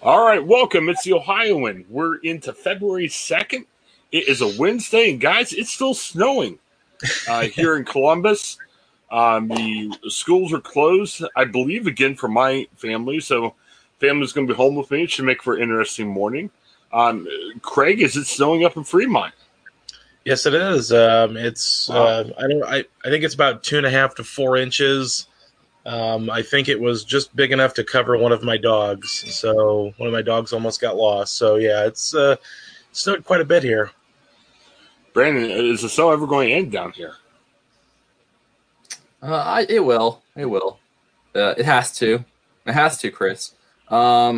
All right, welcome. It's the Ohioan. We're into February 2nd. It is a Wednesday, and guys, it's still snowing here in Columbus. The schools are closed, I believe, again for my family. So family's going to be home with me. It should make for an interesting morning. Craig, is it snowing up in Fremont? Yes, it is. It's I think it's about 2.5 to 4 inches. I think it was just big enough to cover one of my dogs. So one of my dogs almost got lost. So, yeah, it's snowed quite a bit here. Brandon, is the snow ever going to end down here? It will. It has to. It has to, Chris. You know,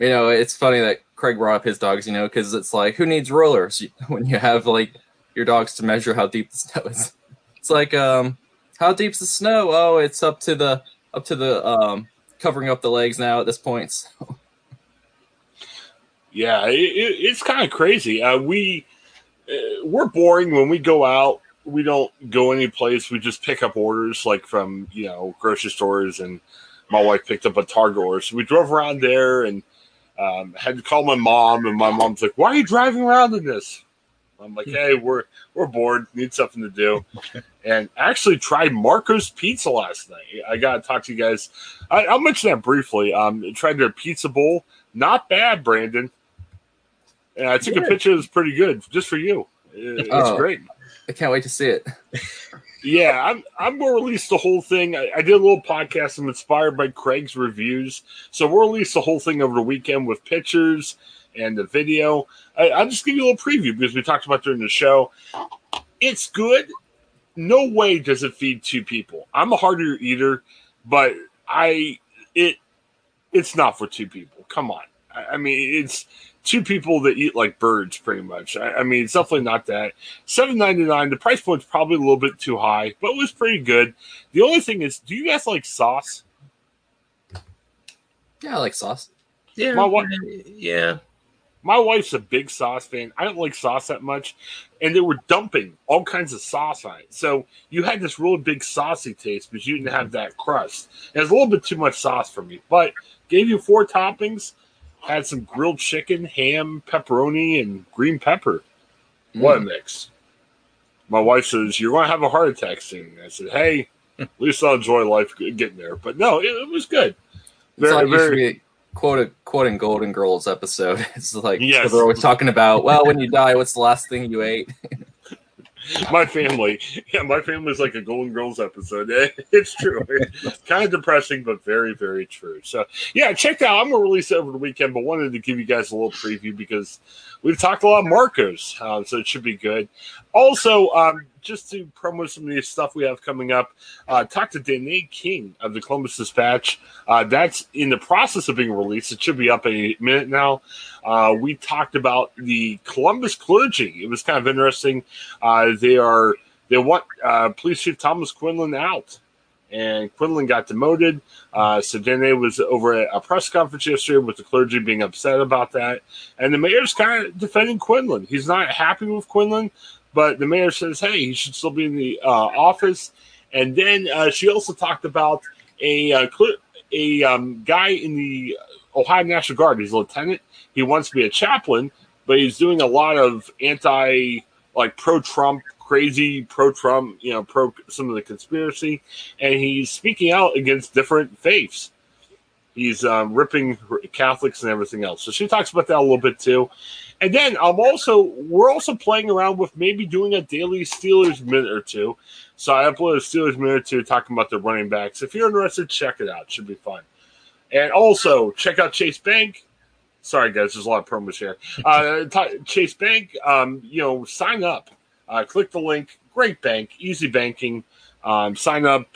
it's funny that Craig brought up his dogs, you know, because it's like, who needs rulers when you have, like, your dogs to measure how deep the snow is? It's like, how deep's the snow? Oh, it's up to the covering up the legs now at this point. So. Yeah, it's kind of crazy. We're boring when we go out. We don't go any place. We just pick up orders like from, you know, grocery stores, and my wife picked up a Target order. So we drove around there and had to call my mom, and my mom's like, "Why are you driving around in this?" I'm like, "Hey, we're bored, need something to do." And actually tried Marco's Pizza last night. I got to talk to you guys. I'll mention that briefly. Tried their pizza bowl. Not bad, Brandon. And I took a picture. It was pretty good, just for you. It's great. I can't wait to see it. Yeah, I'm going to release the whole thing. I did a little podcast. I'm inspired by Craig's reviews. So we'll release the whole thing over the weekend with pictures and the video. I'll just give you a little preview because we talked about during the show. It's good. No way does it feed two people. I'm a harder eater, but it's not for two people. Come on. I mean, it's two people that eat like birds pretty much. I mean, it's definitely not that. $7.99. The price point's probably a little bit too high, but it was pretty good. The only thing is, do you guys like sauce? Yeah, I like sauce. Yeah. My wife's a big sauce fan. I don't like sauce that much. And they were dumping all kinds of sauce on it. So you had this really big saucy taste, but you didn't have that crust. It was a little bit too much sauce for me. But gave you 4 toppings. Had some grilled chicken, ham, pepperoni, and green pepper. What a mix. My wife says, "You're going to have a heart attack soon." I said, "Hey, at least I'll enjoy life getting there." But no, it was good. Very, very. Quoting Golden Girls episode. It's like, yes. They're always talking about, well, when you die, what's the last thing you ate? My family's like a Golden Girls episode. It's true. It's kind of depressing, but very, very true. So, yeah, check that out. I'm going to release it over the weekend, but wanted to give you guys a little preview because we've talked a lot of Marco's, so it should be good. Also, just to promo some of the stuff we have coming up, talk to Danae King of the Columbus Dispatch. That's in the process of being released. It should be up in a minute now. We talked about the Columbus clergy. It was kind of interesting. They want Police Chief Thomas Quinlan out, and Quinlan got demoted. So Danae was over at a press conference yesterday with the clergy being upset about that. And the mayor's kind of defending Quinlan. He's not happy with Quinlan. But the mayor says, hey, he should still be in the office. And then she also talked about a guy in the Ohio National Guard. He's a lieutenant. He wants to be a chaplain, but he's doing a lot of pro-Trump, crazy pro-Trump, pro some of the conspiracy, and he's speaking out against different faiths. He's ripping Catholics and everything else. So she talks about that a little bit too. And then we're also playing around with maybe doing a daily Steelers minute or two. So I uploaded a Steelers minute or two talking about the running backs. If you're interested, check it out. It should be fun. And also check out Chase Bank. Sorry, guys, there's a lot of promos here. Chase Bank, sign up. Click the link. Great bank, easy banking. Sign up,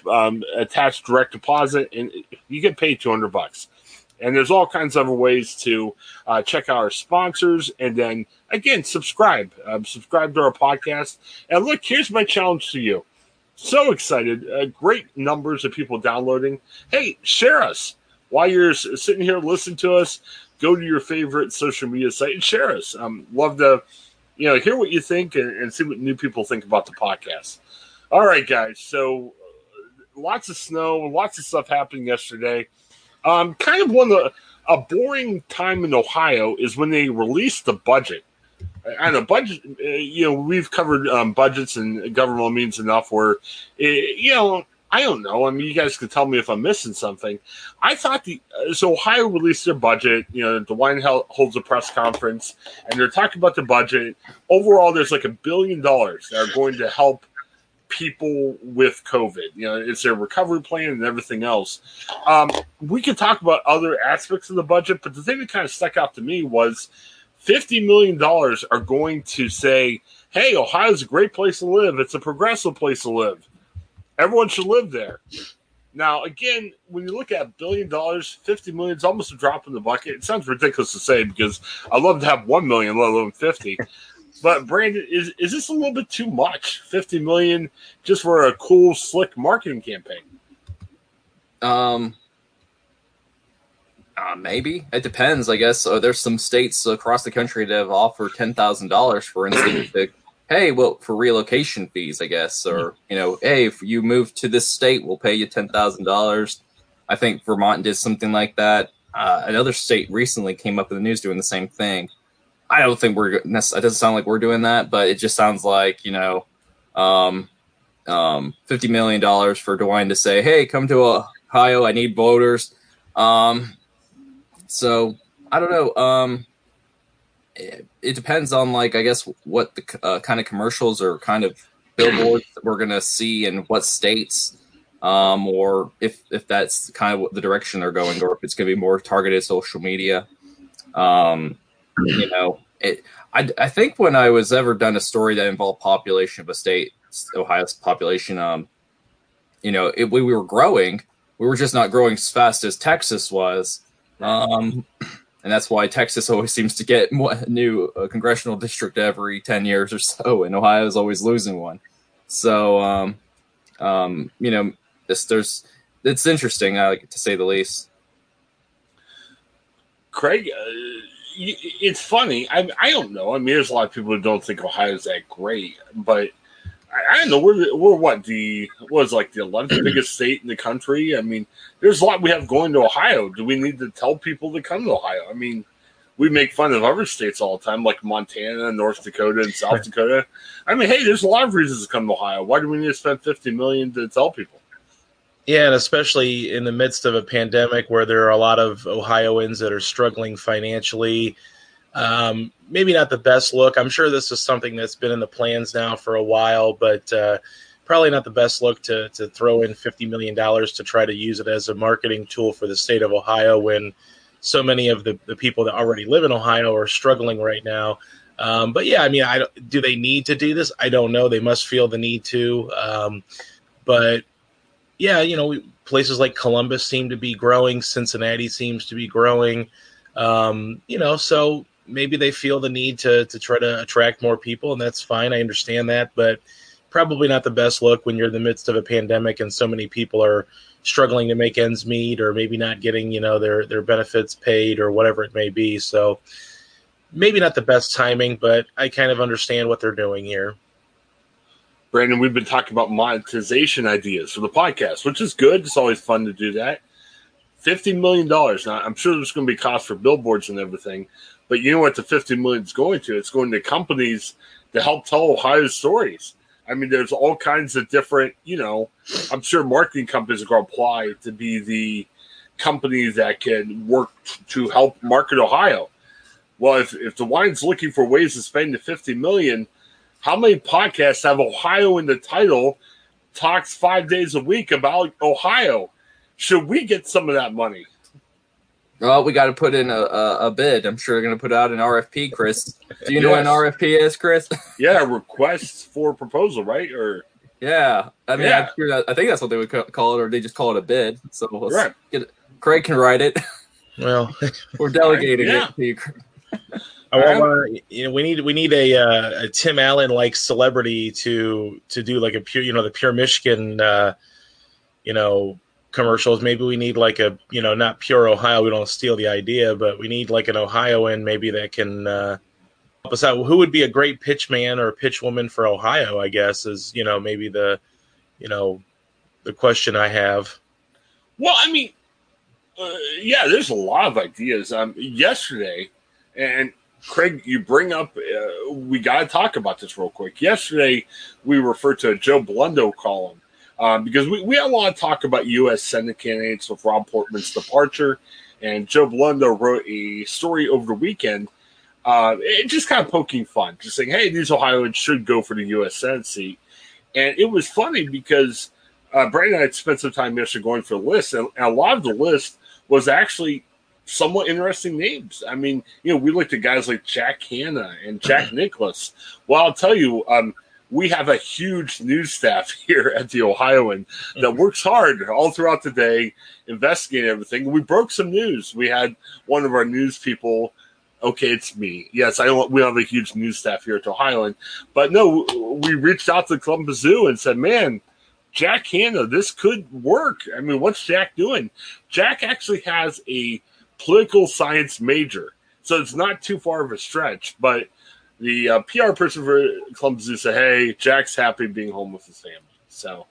attach direct deposit, and you get paid $200. And there's all kinds of other ways to check out our sponsors. And then, again, subscribe. Subscribe to our podcast. And look, here's my challenge to you. So excited. Great numbers of people downloading. Hey, share us. While you're sitting here listening to us, go to your favorite social media site and share us. Love to hear what you think and see what new people think about the podcast. All right, guys. So lots of snow, lots of stuff happening yesterday. Kind of one of a boring time in Ohio is when they released the budget. I know budget. We've covered budgets and governmental means enough. Where I don't know. I mean, you guys can tell me if I'm missing something. I thought so Ohio released their budget. DeWine holds a press conference and they're talking about the budget. Overall, there's like $1 billion that are going to help people with COVID. It's their recovery plan and everything else. We could talk about other aspects of the budget, but the thing that kind of stuck out to me was $50 million are going to say, hey, Ohio's a great place to live. It's a progressive place to live. Everyone should live there. Now, again, when you look at $1 billion, $50 million is almost a drop in the bucket. It sounds ridiculous to say because I'd love to have 1 million, let alone 50. But, Brandon, is this a little bit too much, $50 million just for a cool, slick marketing campaign? Maybe. It depends, I guess. There's some states across the country that have offered $10,000, for instance, for relocation fees, I guess. Or, hey, if you move to this state, we'll pay you $10,000. I think Vermont did something like that. Another state recently came up in the news doing the same thing. I don't think we're. It doesn't sound like we're doing that, but it just sounds like $50 million for DeWine to say, "Hey, come to Ohio. I need voters." So I don't know. It depends on what the kind of commercials or kind of billboards that we're gonna see in what states, or if that's kind of the direction they're going, or if it's gonna be more targeted social media. I think when I was ever done a story that involved population of a state, Ohio's population, we were growing. We were just not growing as fast as Texas was. And that's why Texas always seems to get a new congressional district every 10 years or so. And Ohio is always losing one. So, it's interesting, to say the least. Craig, it's funny. I don't know. I mean, there's a lot of people who don't think Ohio's that great, but I don't know. We're the 11th biggest state in the country. I mean, there's a lot we have going to Ohio. Do we need to tell people to come to Ohio? I mean, we make fun of other states all the time, like Montana, North Dakota, and South Dakota. I mean, hey, there's a lot of reasons to come to Ohio. Why do we need to spend $50 million to tell people? Yeah, and especially in the midst of a pandemic where there are a lot of Ohioans that are struggling financially, maybe not the best look. I'm sure this is something that's been in the plans now for a while, but probably not the best look to throw in $50 million to try to use it as a marketing tool for the state of Ohio when so many of the people that already live in Ohio are struggling right now. But yeah, I mean, do they need to do this? I don't know. They must feel the need to, but yeah, places like Columbus seem to be growing. Cincinnati seems to be growing. So maybe they feel the need to try to attract more people, and that's fine. I understand that, but probably not the best look when you're in the midst of a pandemic and so many people are struggling to make ends meet, or maybe not getting, their benefits paid or whatever it may be. So maybe not the best timing, but I kind of understand what they're doing here. Brandon, we've been talking about monetization ideas for the podcast, which is good. It's always fun to do that. $50 million. Now, I'm sure there's going to be costs for billboards and everything, but you know what the $50 million is going to? It's going to companies to help tell Ohio's stories. I mean, there's all kinds of different, you know, I'm sure marketing companies are going to apply to be the company that can work to help market Ohio. Well, if DeWine's looking for ways to spend the $50 million, how many podcasts have Ohio in the title, talks 5 days a week about Ohio? Should we get some of that money? Well, we got to put in a bid. I'm sure they're going to put out an RFP, Chris. Do you know what an RFP is, Chris? Yeah, request for proposal, right? Or yeah, I mean, yeah. I think that's what they would call it, or they just call it a bid. So we'll get it. Craig can write it. Well, we're delegating it to you, Chris. We need a Tim Allen like celebrity to do like a pure, you know, the Pure Michigan, you know, commercials. Maybe we need like a, you know, not Pure Ohio. We don't steal the idea, but we need like an Ohioan maybe that can help us out. Who would be a great pitch man or pitch woman for Ohio? I guess is, you know, maybe the, you know, the question I have. Well, I mean, yeah, there's a lot of ideas. Yesterday and. Craig, you bring up, we got to talk about this real quick. Yesterday, we referred to a Joe Blundo column because we had a lot of talk about U.S. Senate candidates with Rob Portman's departure, and Joe Blundo wrote a story over the weekend, just kind of poking fun, just saying, hey, these Ohioans should go for the U.S. Senate seat. And it was funny because Brandon and I had spent some time yesterday going for the list, and a lot of the list was actually somewhat interesting names. I mean, you know, we looked at guys like Jack Hanna and Jack Nicklaus. Well, I'll tell you, we have a huge news staff here at the Ohioan that works hard all throughout the day, investigating everything. We broke some news. We had one of our news people. Okay, it's me. Yes, we have a huge news staff here at the Ohioan. But no, we reached out to the Columbus Zoo and said, man, Jack Hanna, this could work. I mean, what's Jack doing? Jack actually has a political science major, so it's not too far of a stretch, but the PR person for Columbus Zoo said, hey, Jack's happy being home with his family. So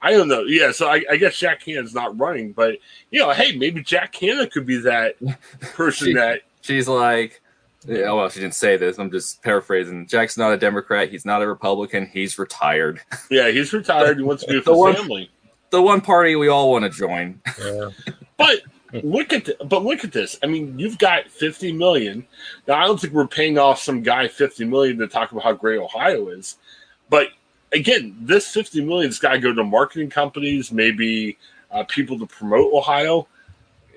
I don't know. Yeah, so I guess Jack Hanna's not running, but, you know, hey, maybe Jack Hanna could be that person. She's like, yeah, well, she didn't say this. I'm just paraphrasing. Jack's not a Democrat. He's not a Republican. He's retired. Yeah, he's retired. He wants to be with his family. The one party we all want to join. Yeah. But... Look at this. I mean, you've got $50 million. Now, I don't think we're paying off some guy $50 million to talk about how great Ohio is, but again, this $50 million's got to go to marketing companies, maybe people to promote Ohio.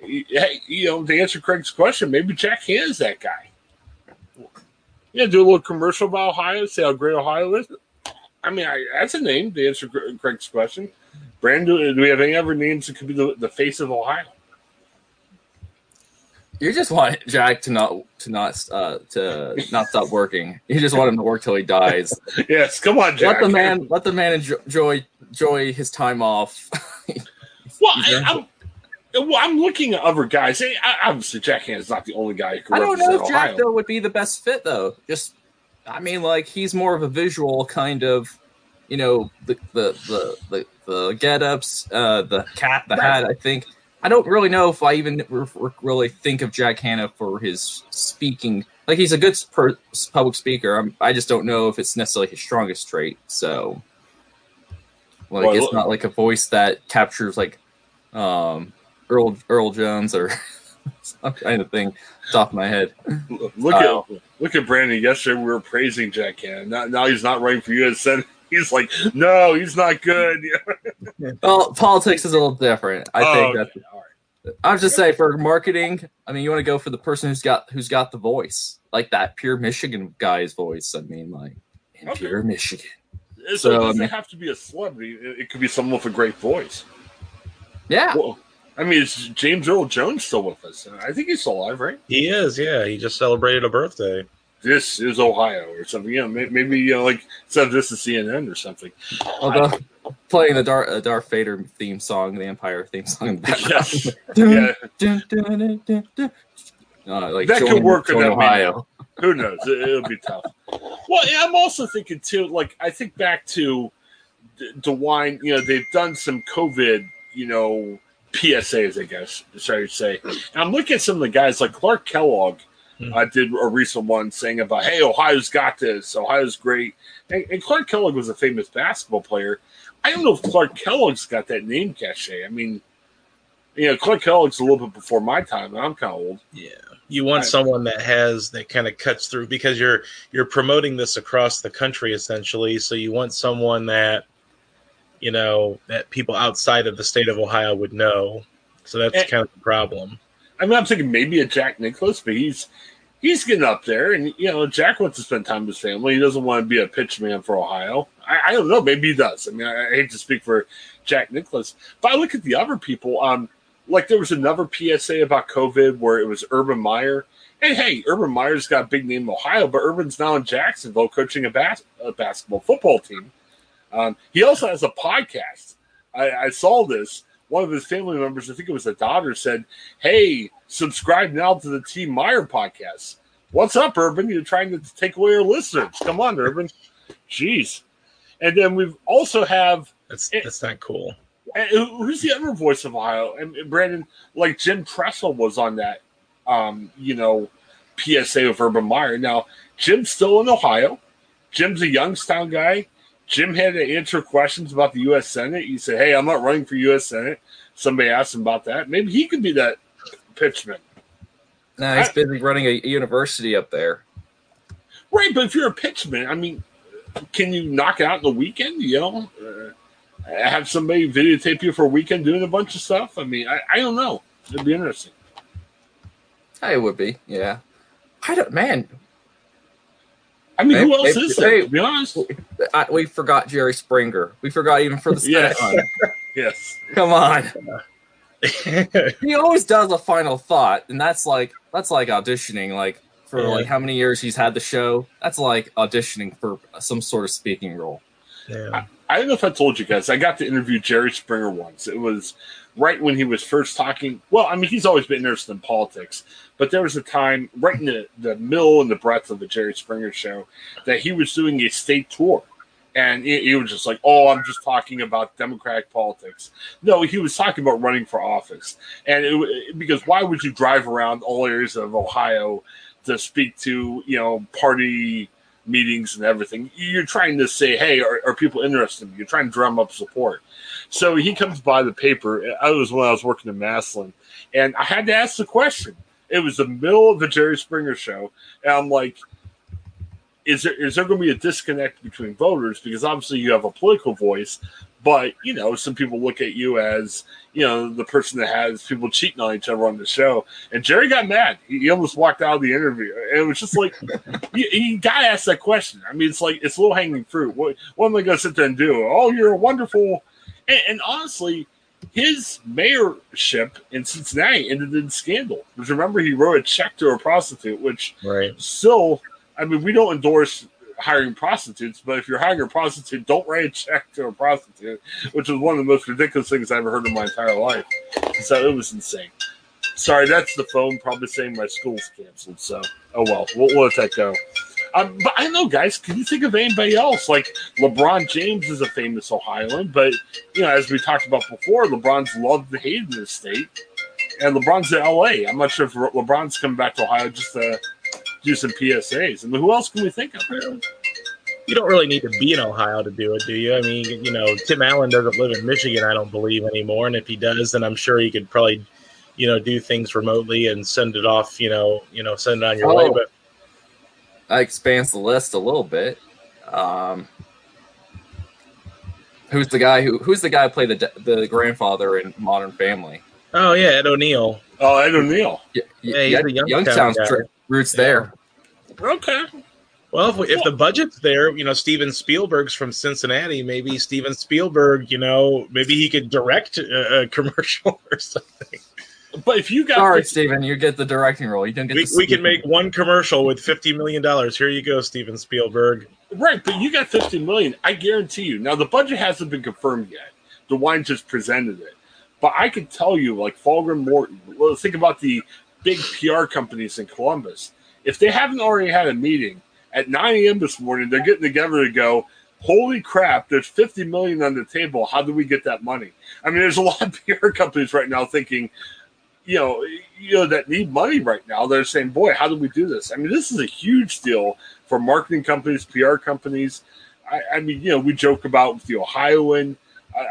Hey, you know, to answer Craig's question, maybe Jack Hanna is that guy. Yeah, do a little commercial about Ohio, say how great Ohio is. I mean, that's a name to answer Craig's question. Brandon, do we have any other names that could be the face of Ohio? You just want Jack to not stop working. You just want him to work till he dies. Yes, come on, Jack. Let the man enjoy his time off. Well, I'm looking at other guys. Obviously, Jack Hanna is not the only guy. I don't know if Jack though would be the best fit though. Just, I mean, like he's more of a visual kind of, you know, the get-ups, the hat. I think. I don't really know if I even really think of Jack Hanna for his speaking. Like, he's a good public speaker. I just don't know if it's necessarily his strongest trait. So, like, well, it's not like a voice that captures, like, Earl Jones or some kind of thing off my head. Look at Brandon. Yesterday we were praising Jack Hanna. Now he's not running for U.S. Senate. He's like, no, he's not good. Well, politics is a little different. I think that's all right. I'm just saying for marketing, I mean, you want to go for the person who's got the voice, like that Pure Michigan guy's voice. I mean, like in Pure Michigan. So it doesn't have to be a celebrity. It could be someone with a great voice. Yeah. Well, I mean, is James Earl Jones still with us? I think he's still alive, right? He is. Yeah, he just celebrated a birthday. This is Ohio or something. You know, maybe you know, like instead of this is CNN or something. Although playing the Darth Vader theme song, the Empire theme song in the background. Yeah. Yeah. Like that could work in Ohio. Who knows? It'll be tough. Well, I'm also thinking too. Like I think back to DeWine, you know, they've done some COVID, you know, PSAs, I guess, should I say. And I'm looking at some of the guys, like Clark Kellogg did a recent one saying about, hey, Ohio's got this, Ohio's great. And Clark Kellogg was a famous basketball player. I don't know if Clark Kellogg's got that name cachet. I mean, you know, Clark Kellogg's a little bit before my time, and I'm kind of old. Yeah. You want someone that has, that kind of cuts through, because you're promoting this across the country, essentially. So you want someone that, you know, that people outside of the state of Ohio would know. So that's kind of the problem. I mean, I'm thinking maybe a Jack Nicklaus, but he's getting up there, and, you know, Jack wants to spend time with his family. He doesn't want to be a pitch man for Ohio. I don't know. Maybe he does. I mean, I hate to speak for Jack Nicklaus, but I look at the other people. Like, there was another PSA about COVID where it was Urban Meyer. And, hey, Urban Meyer's got a big name in Ohio, but Urban's now in Jacksonville coaching a basketball football team. He also has a podcast. I saw this. One of his family members, I think it was a daughter, said, hey, subscribe now to the T. Meyer podcast. What's up, Urban? You're trying to take away our listeners. Come on, Urban. Jeez. And then we also have – That's not cool. Who's the other voice of Ohio? And Brandon, like Jim Pressel was on that, you know, PSA of Urban Meyer. Now, Jim's still in Ohio. Jim's a Youngstown guy. Jim had to answer questions about the U.S. Senate. He said, hey, I'm not running for U.S. Senate. Somebody asked him about that. Maybe he could be that pitchman. Nah, he's busy running a university up there. Right, but if you're a pitchman, I mean, can you knock out in the weekend, you know? Have somebody videotape you for a weekend doing a bunch of stuff? I mean, I don't know. It'd be interesting. It would be, yeah. I don't, man. I mean, who else is there? To be honest, we forgot Jerry Springer. We forgot even for the second. Yes. Come on. He always does a final thought, and that's like auditioning. Like for like how many years he's had the show. That's like auditioning for some sort of speaking role. Yeah. I don't know if I told you guys, I got to interview Jerry Springer once. It was right when he was first talking. Well, I mean, he's always been interested in politics, but there was a time right in the middle and the breadth of the Jerry Springer show that he was doing a state tour. And he was just like, oh, I'm just talking about Democratic politics. No, he was talking about running for office. And because why would you drive around all areas of Ohio to speak to, you know, party meetings and everything? You're trying to say, hey, are people interested? You're trying to drum up support. So he comes by the paper. I was when I was working in Maslin, and I had to ask the question. It was the middle of the Jerry Springer show, and I'm like, is there going to be a disconnect between voters? Because obviously you have a political voice, but, you know, some people look at you as, you know, the person that has people cheating on each other on the show. And Jerry got mad. He almost walked out of the interview. And it was just like, you got to ask that question. I mean, it's like, it's low hanging fruit. What am I going to sit there and do? Oh, you're wonderful. And honestly, his mayorship in Cincinnati ended in scandal. Because remember, he wrote a check to a prostitute, which still, I mean, we don't endorse hiring prostitutes, but if you're hiring a prostitute, don't write a check to a prostitute, which is one of the most ridiculous things I've ever heard in my entire life. So it was insane. Sorry, that's the phone probably saying my school's canceled. So, oh well, we'll let that go. But I don't know, guys, can you think of anybody else? Like, LeBron James is a famous Ohioan, but, you know, as we talked about before, LeBron's loved and hated in this state, and LeBron's in LA. I'm not sure if LeBron's coming back to Ohio just to do some PSAs. I mean, who else can we think of? You don't really need to be in Ohio to do it, do you? I mean, you know, Tim Allen doesn't live in Michigan, I don't believe, anymore. And if he does, then I'm sure he could probably, you know, do things remotely and send it off, you know, send it on your way. But that expands the list a little bit. Who's the guy who played the grandfather in Modern Family? Oh yeah, Ed O'Neill. Oh, Ed O'Neill. Yeah, he's a Youngstown trip. Roots there. Okay. Well, if the budget's there, you know, Steven Spielberg's from Cincinnati. Maybe Steven Spielberg, you know, maybe he could direct a commercial or something. But if you got, sorry, Steven, you get the directing role. You don't get. We can make one commercial with $50 million. Here you go, Steven Spielberg. Right, but you got $50 million. I guarantee you. Now the budget hasn't been confirmed yet. DeWine just presented it, but I can tell you, like Fulgrim Morton. Let's think about the big PR companies in Columbus. If they haven't already had a meeting at 9 a.m. this morning, they're getting together to go, holy crap, there's $50 million on the table. How do we get that money? I mean, there's a lot of PR companies right now thinking, you know, that need money right now. They're saying, boy, how do we do this? I mean, this is a huge deal for marketing companies, PR companies. I mean, you know, we joke about with the Ohioan.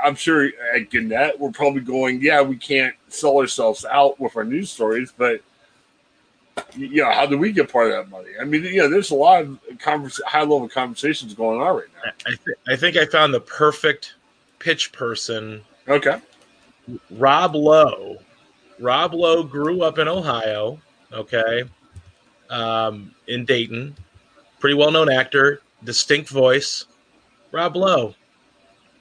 I'm sure at Gannett, we're probably going, yeah, we can't sell ourselves out with our news stories, but, you know, how do we get part of that money? I mean, you know, there's a lot of high-level conversations going on right now. I think I found the perfect pitch person. Okay. Rob Lowe. Rob Lowe grew up in Ohio, okay, in Dayton. Pretty well-known actor, distinct voice. Rob Lowe.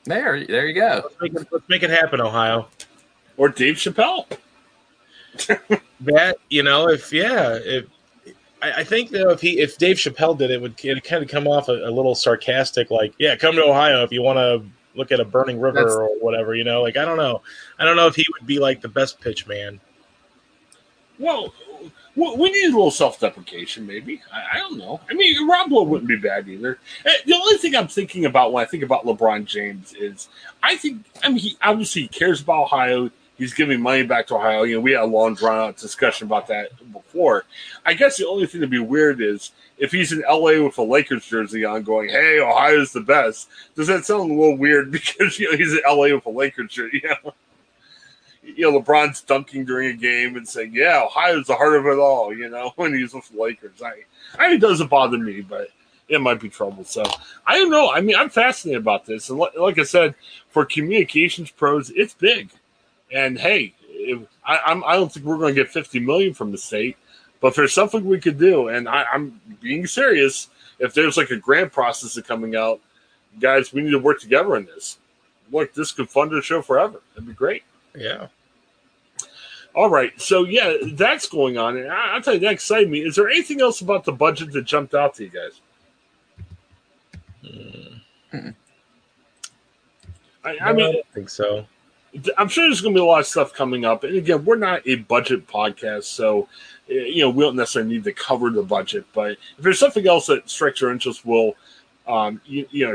There you go. Let's make it happen, Ohio. Or Dave Chappelle. That, you know, I think though if Dave Chappelle did it, it would kind of come off a little sarcastic, like, yeah, come to Ohio if you want to look at a burning river or whatever, you know. Like, I don't know if he would be like the best pitch man. Well, we need a little self-deprecation, maybe. I don't know. I mean, Rob Lowe wouldn't be bad either. The only thing I'm thinking about when I think about LeBron James is he obviously cares about Ohio. He's giving money back to Ohio. You know, we had a long, drawn-out discussion about that before. I guess the only thing that'd be weird is if he's in L.A. with a Lakers jersey on going, hey, Ohio's the best, does that sound a little weird because, you know, he's in L.A. with a Lakers jersey, you know? You know, LeBron's dunking during a game and saying, yeah, Ohio's the heart of it all, you know, when he's with the Lakers. I mean, it doesn't bother me, but it might be trouble. So I don't know. I mean, I'm fascinated about this. And like I said, for communications pros, it's big. And, hey, I don't think we're going to get $50 million from the state, but if there's something we could do, and I'm being serious, if there's like a grant process that's coming out, guys, we need to work together on this. Look, this could fund the show forever. That'd be great. Yeah. All right. So, yeah, that's going on. And I'll tell you, that excited me. Is there anything else about the budget that jumped out to you guys? I mean, I don't think so. I'm sure there's going to be a lot of stuff coming up. And, again, we're not a budget podcast, so, you know, we don't necessarily need to cover the budget. But if there's something else that strikes your interest, we'll,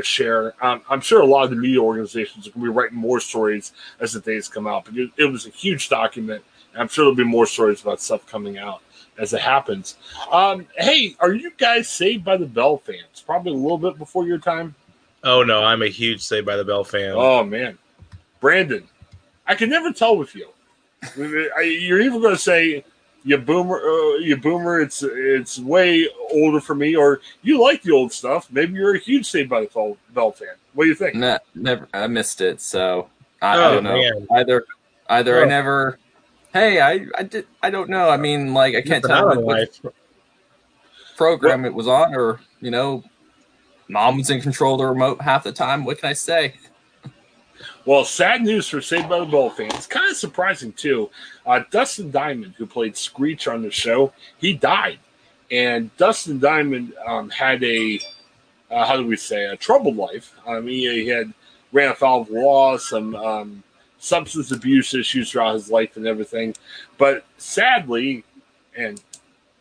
share. I'm sure a lot of the media organizations are going to be writing more stories as the days come out. But it was a huge document. I'm sure there'll be more stories about stuff coming out as it happens. Hey, are you guys Saved by the Bell fans? Probably a little bit before your time. Oh, no, I'm a huge Saved by the Bell fan. Oh, man. Brandon, I can never tell with you. You're either going to say, you boomer, it's way older for me, or you like the old stuff. Maybe you're a huge Saved by the Bell fan. What do you think? No, never. I missed it, so I don't know. Man. Either oh. I never... Hey, I did. I don't know. I mean, like, I can't tell what program it was on, or, you know, mom was in control of the remote half the time. What can I say? Well, sad news for Saved by the Bell fans. Kind of surprising, too. Dustin Diamond, who played Screech on the show, he died. And Dustin Diamond had a troubled life. I mean, he ran afoul of law, some... substance abuse issues throughout his life and everything. But sadly, and,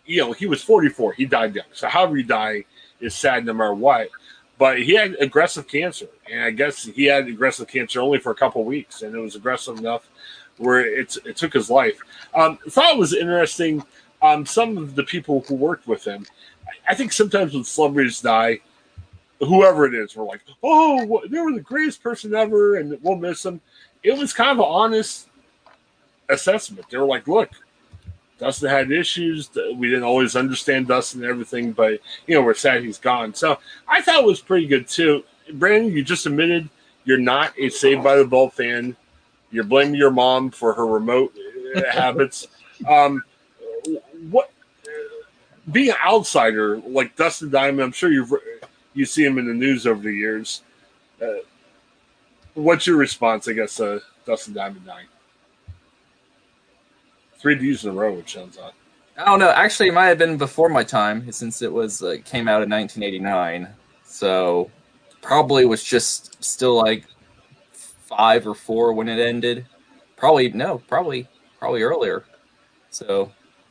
you know, he was 44. He died young. So however you die is sad no matter what. But he had aggressive cancer. And I guess he had aggressive cancer only for a couple weeks. And it was aggressive enough where it took his life. I thought it was interesting. Some of the people who worked with him, I think sometimes when celebrities die, whoever it is, we're like, oh, they were the greatest person ever and we'll miss them. It was kind of an honest assessment. They were like, look, Dustin had issues. We didn't always understand Dustin and everything, but, you know, we're sad he's gone. So I thought it was pretty good, too. Brandon, you just admitted you're not a Saved by the Bell fan. You're blaming your mom for her remote habits. Being an outsider like Dustin Diamond, I'm sure you see him in the news over the years. What's your response, I guess, Dustin Diamond dying? 3 D's in a row, which sounds odd. I don't know. Actually, it might have been before my time, since it was came out in 1989. So probably was just still like 5 or 4 when it ended. Probably earlier. So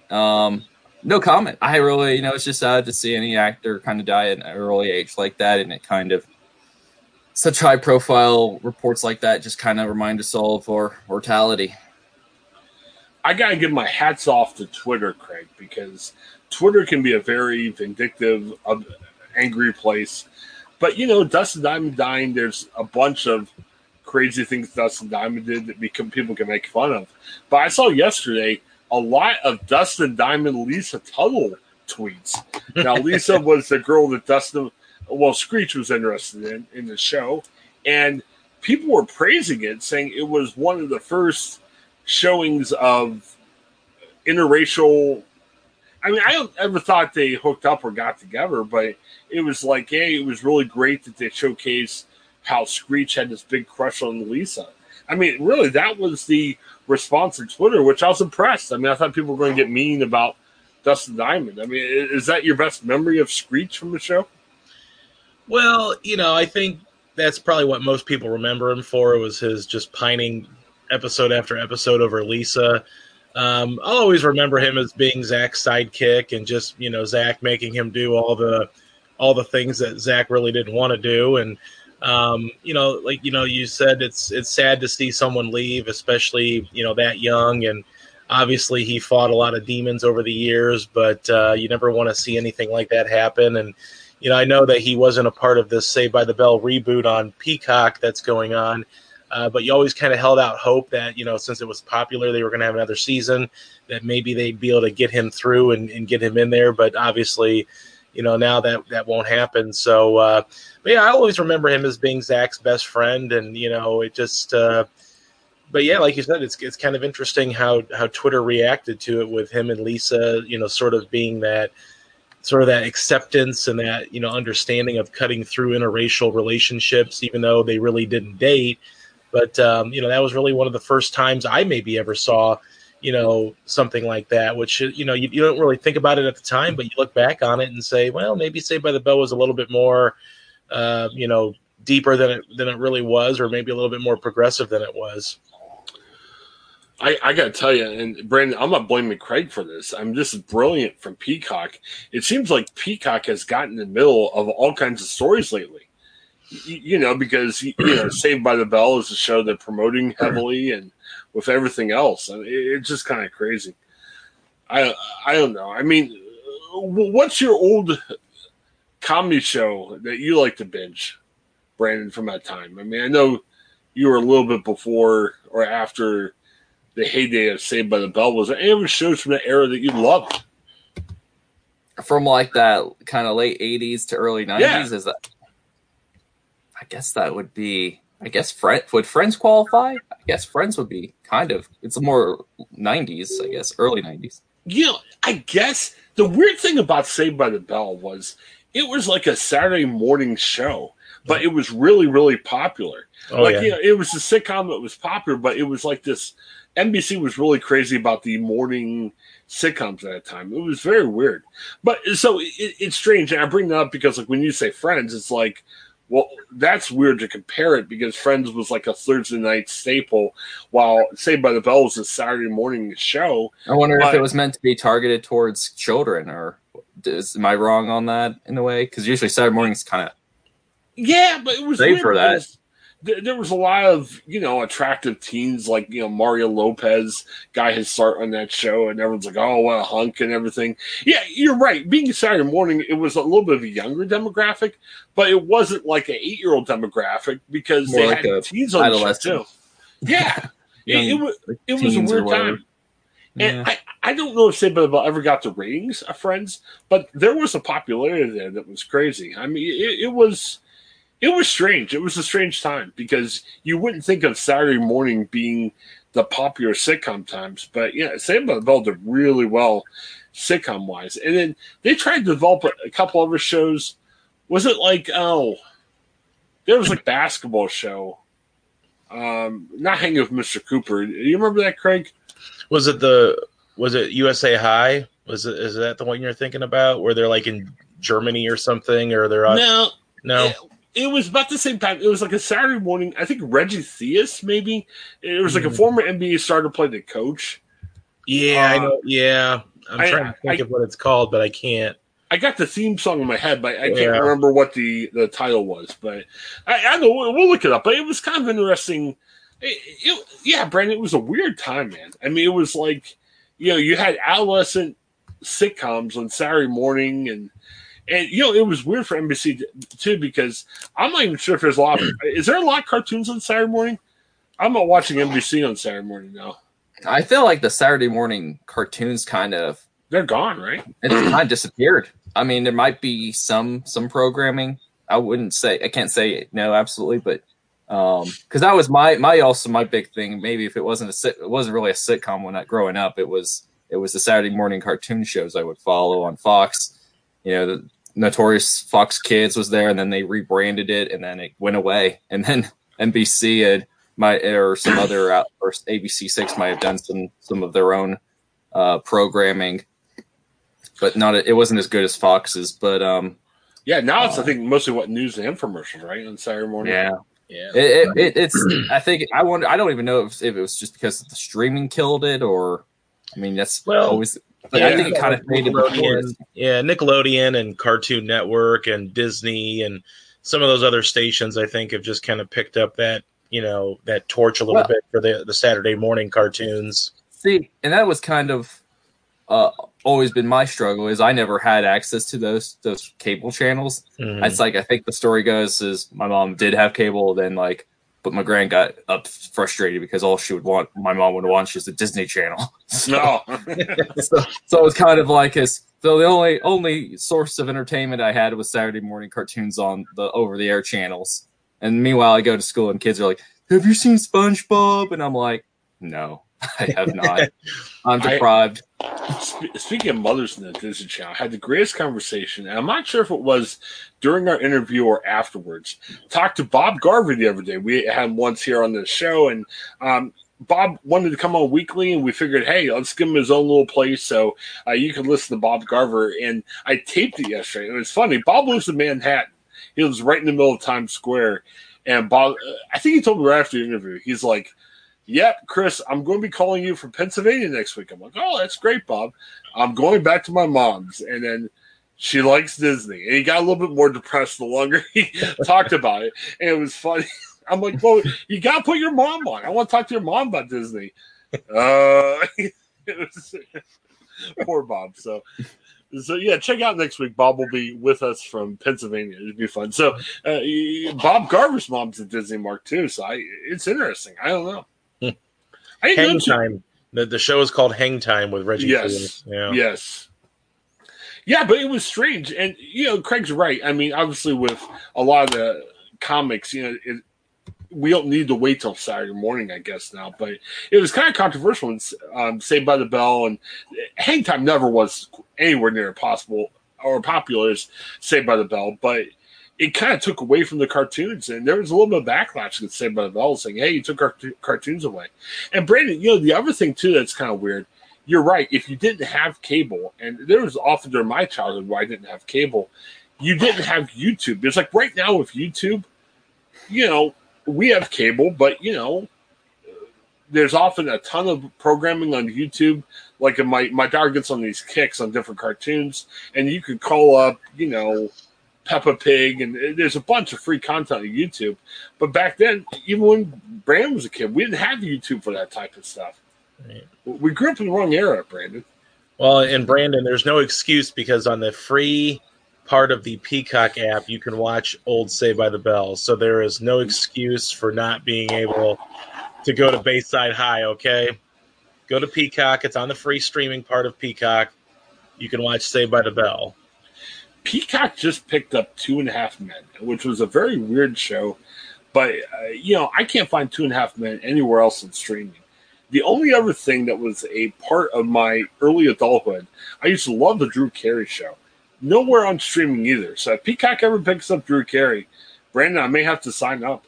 no comment. I really, you know, it's just sad to see any actor kind of die at an early age like that, and it kind of such high profile reports like that just kind of remind us all of our mortality. I got to give my hats off to Twitter, Craig, because Twitter can be a very vindictive, angry place. But, you know, Dustin Diamond dying, there's a bunch of crazy things Dustin Diamond did that people can make fun of. But I saw yesterday a lot of Dustin Diamond, Lisa Tuttle tweets. Now, Lisa was the girl that Screech was interested in the show. And people were praising it, saying it was one of the first showings of interracial. I mean, I never thought they hooked up or got together, but it was like, hey, it was really great that they showcased how Screech had this big crush on Lisa. I mean, really, that was the response on Twitter, which I was impressed. I mean, I thought people were going to get mean about Dustin Diamond. I mean, is that your best memory of Screech from the show? Well, you know, I think that's probably what most people remember him for, was his just pining episode after episode over Lisa. I'll always remember him as being Zach's sidekick and just, you know, Zach making him do all the things that Zach really didn't want to do. And, you know, like, you know, you said it's sad to see someone leave, especially, you know, that young. And obviously he fought a lot of demons over the years, but you never want to see anything like that happen. And, you know, I know that he wasn't a part of this Saved by the Bell reboot on Peacock that's going on. But you always kind of held out hope that, you know, since it was popular, they were going to have another season, that maybe they'd be able to get him through and get him in there. But obviously, you know, now that won't happen. So, but yeah, I always remember him as being Zach's best friend. And, you know, it just, but yeah, like you said, it's kind of interesting how Twitter reacted to it with him and Lisa, you know, sort of that acceptance and that, you know, understanding of cutting through interracial relationships, even though they really didn't date. But, you know, that was really one of the first times I maybe ever saw, you know, something like that, which, you know, you don't really think about it at the time, but you look back on it and say, well, maybe Saved by the Bell was a little bit more, you know, deeper than it really was, or maybe a little bit more progressive than it was. I got to tell you, and Brandon, I'm not blaming Craig for this. I mean, this is brilliant from Peacock. It seems like Peacock has gotten in the middle of all kinds of stories lately. You know, because, you know, Saved by the Bell is a show they're promoting heavily and with everything else. I mean, it's just kind of crazy. I don't know. I mean, what's your old comedy show that you like to binge, Brandon, from that time? I mean, I know you were a little bit before or after the heyday of Saved by the Bell. Was there any other shows from that era that you loved? From like that kind of late 80s to early 90s? Yeah. Is that... I guess that would be, would Friends qualify? I guess Friends would be kind of, it's more 90s, I guess, early 90s. You know, I guess the weird thing about Saved by the Bell was it was like a Saturday morning show, but it was really, really popular. Oh, like, yeah. You know, it was a sitcom that was popular, but it was like this, NBC was really crazy about the morning sitcoms at that time. It was very weird. But so it's strange. And I bring that up because, like, when you say Friends, it's like, well, that's weird to compare it because Friends was like a Thursday night staple, while Saved by the Bell was a Saturday morning show. I wonder if it was meant to be targeted towards children, or am I wrong on that in a way? Because usually Saturday morning's kind of but it was safe for that. There was a lot of, you know, attractive teens like, you know, Mario Lopez got his start on that show, and everyone's like, oh, what a hunk and everything. Yeah, you're right. Being Saturday morning, it was a little bit of a younger demographic, but it wasn't like an 8-year-old demographic because more they like had teens on the show too. Yeah, it was a weird time. Yeah. And I don't know if Saved by the Bell ever got the ratings of Friends, but there was a popularity there that was crazy. I mean, it was strange. It was a strange time because you wouldn't think of Saturday morning being the popular sitcom times. But, yeah, Saved by the Bell did really well sitcom-wise. And then they tried to develop a couple other shows. Was it like, there was like basketball show. Not Hanging with Mr. Cooper. Do you remember that, Craig? Was it USA High? Is that the one you're thinking about? Where they're like in Germany or something? Or they're on... No. It was about the same time. It was like a Saturday morning. I think Reggie Theus, maybe. It was like a former NBA star to play the coach. Yeah, I know. Yeah. I'm trying to think of what it's called, but I can't. I got the theme song in my head, but I can't remember what the title was. But I know we'll look it up. But it was kind of interesting. Brandon, it was a weird time, man. I mean, it was like, you know, you had adolescent sitcoms on Saturday morning, and you know, it was weird for NBC too, because I'm not even sure if there's a lot. Is there a lot of cartoons on Saturday morning? I'm not watching NBC on Saturday morning now. I feel like the Saturday morning cartoons kind of, they're gone, right? It's kind of disappeared. I mean, there might be some programming. I can't say no, absolutely, but because that was my big thing. Maybe if it wasn't really a sitcom when I growing up, it was the Saturday morning cartoon shows I would follow on Fox. You know, the notorious Fox Kids was there, and then they rebranded it, and then it went away, and then NBC had or ABC6 might have done some of their own programming, but it wasn't as good as Fox's. But now it's I think mostly what news and infomercials, right, on Saturday morning. Yeah, yeah. It's I think I don't even know if it was just because the streaming killed it, or I mean that's always. But I think it kind of faded before. Yeah, Nickelodeon and Cartoon Network and Disney and some of those other stations I think have just kind of picked up that. You know, that torch a little bit for the Saturday morning cartoons. See, and that was kind of always been my struggle is I never had access to those cable channels. Mm-hmm. It's like I think the story goes is my mom did have cable, then but my grand got up frustrated because all she would want, my mom would watch, is the Disney Channel. So it was kind of like this. So the only source of entertainment I had was Saturday morning cartoons on the over-the-air channels. And meanwhile, I go to school and kids are like, "Have you seen SpongeBob?" And I'm like, "No, I have not. I'm deprived." Speaking of mothers in the Disney Channel, I had the greatest conversation, and I'm not sure if it was during our interview or afterwards. Talked to Bob Garver the other day. We had him once here on the show, and Bob wanted to come on weekly, and we figured, hey, let's give him his own little place so you can listen to Bob Garver. And I taped it yesterday, and it's funny. Bob lives in Manhattan. He was right in the middle of Times Square, and Bob, I think he told me right after the interview, he's like, "Yep, Chris, I'm going to be calling you from Pennsylvania next week." I'm like, "Oh, that's great, Bob. I'm going back to my mom's." And then she likes Disney. And he got a little bit more depressed the longer he talked about it. And it was funny. I'm like, "Well, you got to put your mom on. I want to talk to your mom about Disney." Poor Bob. So, yeah, check out next week. Bob will be with us from Pennsylvania. It'd be fun. So, Bob Garver's mom's at Disney Mark, too. So, it's interesting. I don't know. Hang Time. The show is called Hang Time with Reggie. Yes. Yeah. Yes. Yeah, but it was strange. And, you know, Craig's right. I mean, obviously, with a lot of the comics, you know, we don't need to wait till Saturday morning, I guess, now. But it was kind of controversial when Saved by the Bell, and Hang Time never was anywhere near possible or popular as Saved by the Bell. But it kind of took away from the cartoons, and there was a little bit of backlash against Saved by the Bell saying, "Hey, you took our cartoons away." And Brandon, you know, the other thing too that's kind of weird, you're right, if you didn't have cable, and there was often during my childhood where I didn't have cable, you didn't have YouTube. It's like right now with YouTube, you know, we have cable, but, you know, there's often a ton of programming on YouTube. Like my daughter gets on these kicks on different cartoons, and you could call up, you know, Peppa Pig, and there's a bunch of free content on YouTube. But back then, even when Brandon was a kid, we didn't have YouTube for that type of stuff. Right. We grew up in the wrong era, Brandon. Well, and Brandon, there's no excuse because on the free part of the Peacock app, you can watch old Saved by the Bell. So there is no excuse for not being able to go to Bayside High, okay? Go to Peacock. It's on the free streaming part of Peacock. You can watch Saved by the Bell. Peacock just picked up Two and a Half Men, which was a very weird show. But, you know, I can't find Two and a Half Men anywhere else in streaming. The only other thing that was a part of my early adulthood, I used to love the Drew Carey show. Nowhere on streaming either. So if Peacock ever picks up Drew Carey, Brandon, I may have to sign up.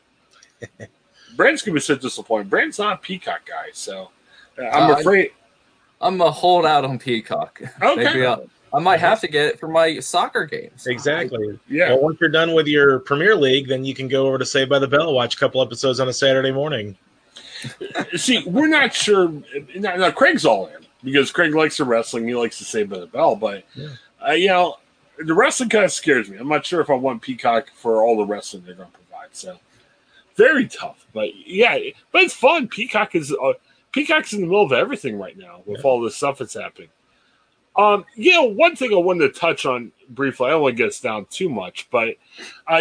Brandon's going to be so disappointed. Brandon's not a Peacock guy, so I'm afraid. I'm a holdout on Peacock. Okay. Maybe I might have to get it for my soccer games. Exactly. Yeah. Well, once you're done with your Premier League, then you can go over to Saved by the Bell, watch a couple episodes on a Saturday morning. See, we're not sure. Now, Craig's all in because Craig likes the wrestling. He likes to Saved by the Bell, but, yeah. You know, the wrestling kind of scares me. I'm not sure if I want Peacock for all the wrestling they're going to provide. So very tough, but yeah, but it's fun. Peacock's in the middle of everything right now with all this stuff that's happening. One thing I wanted to touch on briefly, I don't want to get us down too much, but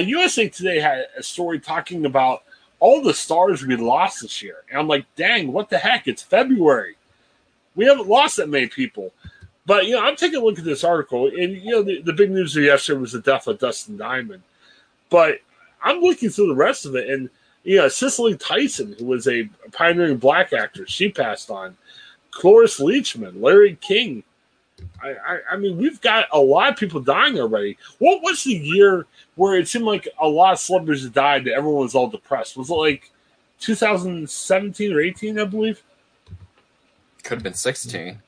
USA Today had a story talking about all the stars we lost this year. And I'm like, dang, what the heck? It's February. We haven't lost that many people. But, you know, I'm taking a look at this article, and, you know, the big news of yesterday was the death of Dustin Diamond. But I'm looking through the rest of it, and, you know, Cicely Tyson, who was a pioneering black actress, she passed on. Cloris Leachman, Larry King. I mean, we've got a lot of people dying already. What was the year where it seemed like a lot of celebrities died and everyone was all depressed? Was it like 2017 or 18, I believe? Could have been 16.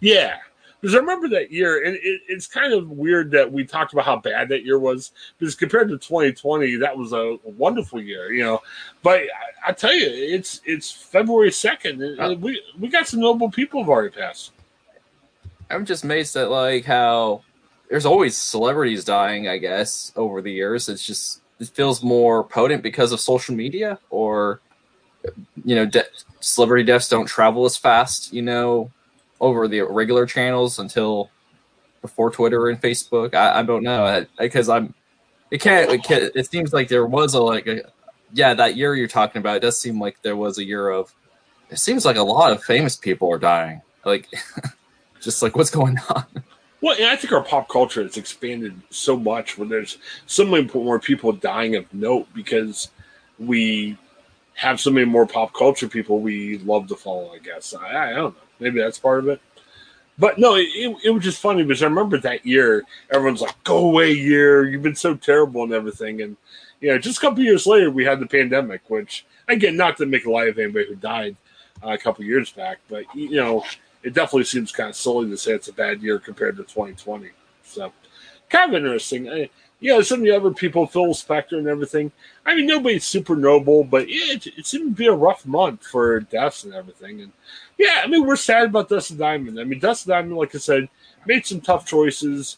Yeah. Because I remember that year, and it's kind of weird that we talked about how bad that year was, because compared to 2020, that was a wonderful year, you know. But I tell you, it's February 2nd, and we got some notable people who've already passed. I'm just amazed at, like, how there's always celebrities dying, I guess, over the years. It's just, it feels more potent because of social media, or, you know, celebrity deaths don't travel as fast, you know, over the regular channels until before Twitter and Facebook. I don't know, because it seems like there was that year you're talking about. It does seem like there was a year of, it seems like a lot of famous people are dying. Like, just like, what's going on? Well, and I think our pop culture has expanded so much where there's so many more people dying of note because we have so many more pop culture people we love to follow, I guess. I don't know. Maybe that's part of it. But no, it was just funny because I remember that year, everyone's like, go away year, you've been so terrible and everything. And, you know, just a couple years later, we had the pandemic, which, again, not to make light of anybody who died a couple years back, but, you know, it definitely seems kind of silly to say it's a bad year compared to 2020. So, kind of interesting. Some of the other people, Phil Spector and everything. I mean, nobody's super noble, but it seemed to be a rough month for deaths and everything. And, yeah, I mean, we're sad about Dustin Diamond. I mean, Dustin Diamond, like I said, made some tough choices.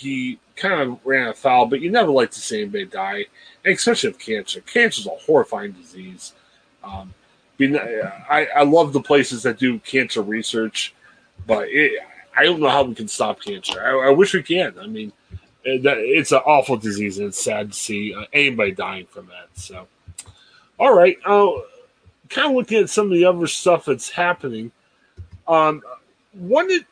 He kind of ran afoul, but you never like to see anybody die, especially of cancer. Cancer's a horrifying disease. I love the places that do cancer research, but I don't know how we can stop cancer. I wish we can. I mean, it's an awful disease, and it's sad to see anybody dying from that. So, all right, kind of looking at some of the other stuff that's happening. I wanted to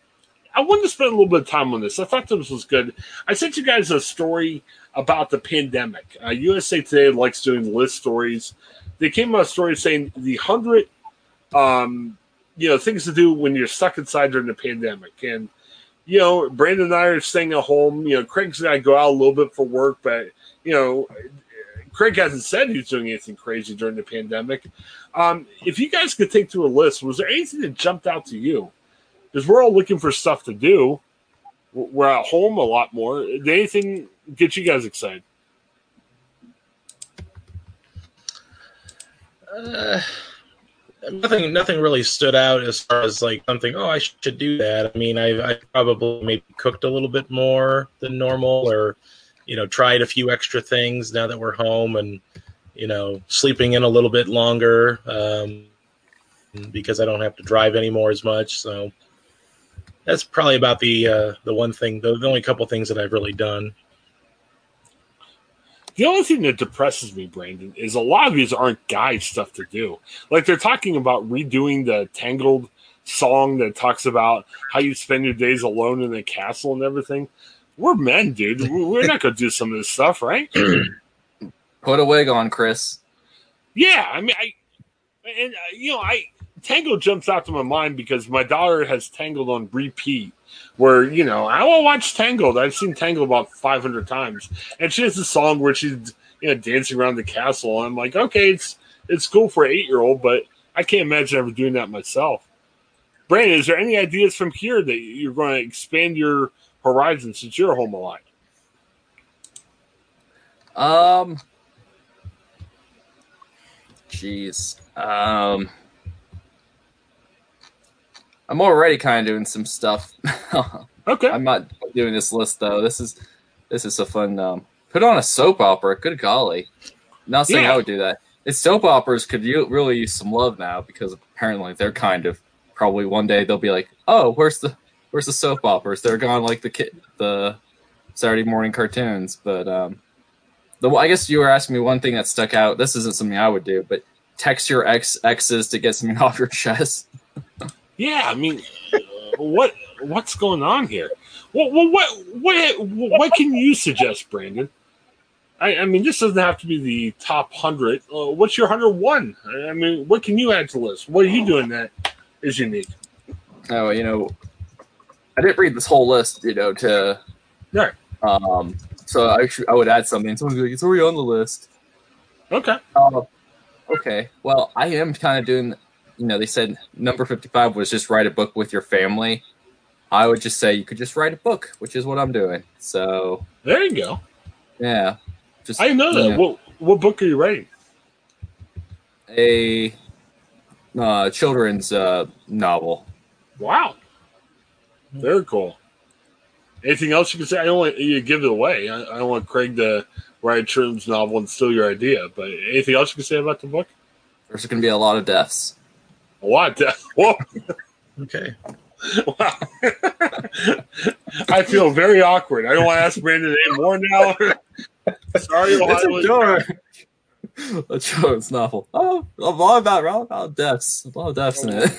spend a little bit of time on this. I thought this was good. I sent you guys a story about the pandemic. USA Today likes doing list stories. They came out a story saying the 100, things to do when you're stuck inside during the pandemic. And, you know, Brandon and I are staying at home. You know, Craig's got to go out a little bit for work, but, you know, Craig hasn't said he's doing anything crazy during the pandemic. If you guys could take through a list, was there anything that jumped out to you? Because we're all looking for stuff to do. We're at home a lot more. Did anything get you guys excited? Nothing really stood out as far as like something. Oh, I should do that. I mean, I probably maybe cooked a little bit more than normal, or you know, tried a few extra things now that we're home, and you know, sleeping in a little bit longer because I don't have to drive anymore as much. So that's probably about the one thing, the only couple things that I've really done. The only thing that depresses me, Brandon, is a lot of these aren't guys stuff to do. Like they're talking about redoing the Tangled song that talks about how you spend your days alone in a castle and everything. We're men, dude. We're not going to do some of this stuff, right? Put a wig on, Chris. Yeah, I mean, Tangled jumps out to my mind because my daughter has Tangled on repeat. Where, you know, I will watch Tangled. I've seen Tangled about 500 times. And she has a song where she's, you know, dancing around the castle. And I'm like, okay, it's cool for an 8-year-old, but I can't imagine ever doing that myself. Brandon, is there any ideas from here that you're going to expand your horizon since you're home a lot? I'm already kind of doing some stuff. Okay. I'm not love doing this list, though. This is a fun. Put on a soap opera. Good golly. Not saying I would do that. It's soap operas could really use some love now, because apparently they're kind of probably one day they'll be like, oh, where's the soap operas? They're gone like the Saturday morning cartoons. But I guess you were asking me one thing that stuck out. This isn't something I would do, but text your exes to get something off your chest. Yeah, I mean, what's going on here? What can you suggest, Brandon? I mean, this doesn't have to be the top 100. What's your 101? I mean, what can you add to the list? What are you doing that is unique? Oh, I didn't read this whole list, to... Right. So I would add something. Someone's like, it's already on the list. Okay. Okay. Well, I am kind of doing... they said number 55 was just write a book with your family. I would just say you could just write a book, which is what I'm doing. So... There you go. Yeah. Just, I didn't know that. You know, what book are you writing? A children's novel. Wow, very cool. Anything else you can say? I don't want you to give it away. I don't want Craig to write a children's novel and steal your idea. But anything else you can say about the book? There's going to be a lot of deaths. A lot of deaths. Whoa. Okay. Wow. I feel very awkward. I don't want to ask Brandon anymore now. Sorry, a children's novel. Oh, all about deaths. A lot of deaths in it.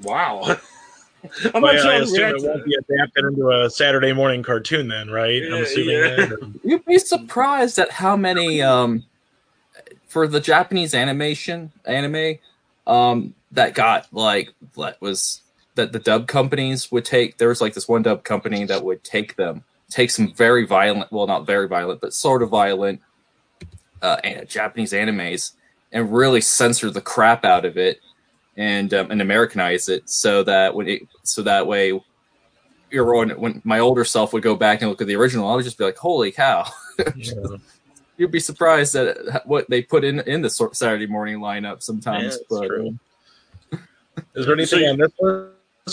Wow. I'm not sure I assume it won't be adapted into a Saturday morning cartoon then, right? Yeah, I'm assuming that. You'd be surprised at how many for the Japanese anime that got that the dub companies would take. There was this one dub company that would take some very violent, well, not very violent, but sort of violent Japanese animes and really censor the crap out of it and Americanize it so that way when my older self would go back and look at the original, I would just be like, holy cow. Yeah. You'd be surprised at what they put in the Saturday morning lineup sometimes. Yeah, that's true. Is there anything on this list,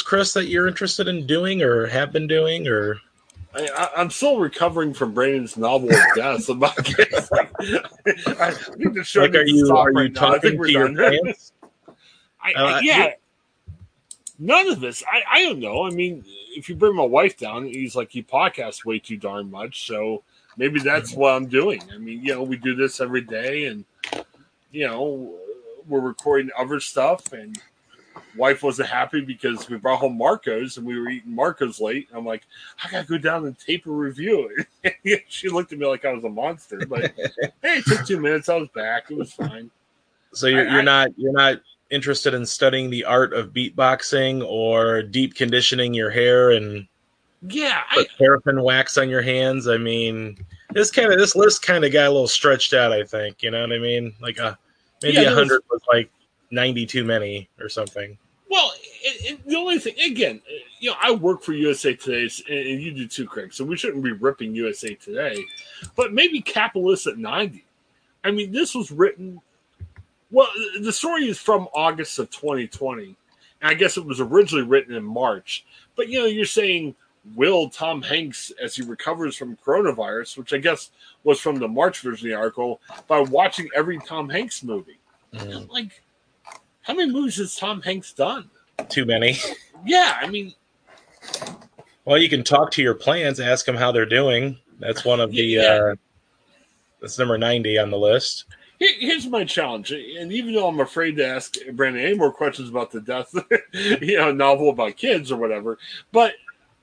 Chris, that you're interested in doing or have been doing, or... I'm still recovering from Brandon's novel of death. I need to show are you talking to your fans? None of this. I don't know. I mean, if you bring my wife down, he's like, you podcast way too darn much. So maybe that's what I'm doing. I mean, we do this every day, and we're recording other stuff, and wife wasn't happy because we brought home Marco's and we were eating Marco's late. I'm like, I gotta go down and tape a review. She looked at me like I was a monster, but hey, it took 2 minutes. I was back. It was fine. So you're not interested in studying the art of beatboxing or deep conditioning your hair and put paraffin wax on your hands. I mean, this list kind of got a little stretched out. I think, you know what I mean. Like maybe 100 was like 90 too many or something. Well, the only thing, again, I work for USA Today, and you do too, Craig, so we shouldn't be ripping USA Today, but maybe Capitalist at 90. I mean, this was written, well, the story is from August of 2020, and I guess it was originally written in March, but, you're saying, will Tom Hanks, as he recovers from coronavirus, which I guess was from the March version of the article, by watching every Tom Hanks movie. Mm. Like, how many movies has Tom Hanks done? Too many. Yeah, I mean... Well, you can talk to your plans, ask them how they're doing. That's one of the... Yeah. That's number 90 on the list. Here's my challenge, and even though I'm afraid to ask Brandon any more questions about the death, novel about kids or whatever, but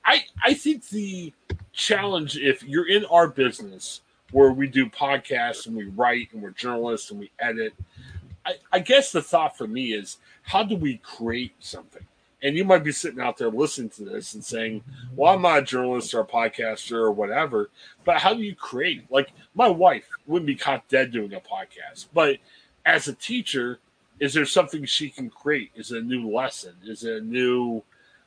I think the challenge, if you're in our business, where we do podcasts and we write and we're journalists and we edit... I guess the thought for me is, how do we create something? And you might be sitting out there listening to this and saying, well, I'm not a journalist or a podcaster or whatever, but how do you create? Like, my wife wouldn't be caught dead doing a podcast, but as a teacher, is there something she can create? Is it a new lesson? Is it a new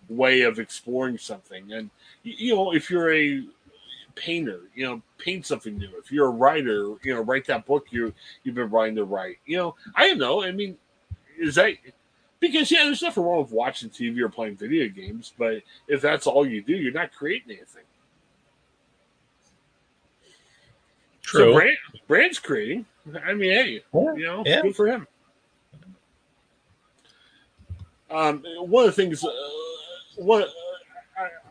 way of exploring something? And, if you're a painter, paint something new. If you're a writer, write that book you've been writing to write. I don't know. I mean, is that because there's nothing wrong with watching TV or playing video games, but if that's all you do, you're not creating anything. True. So Brand's creating. I mean, hey, you know, good for him. One of the things,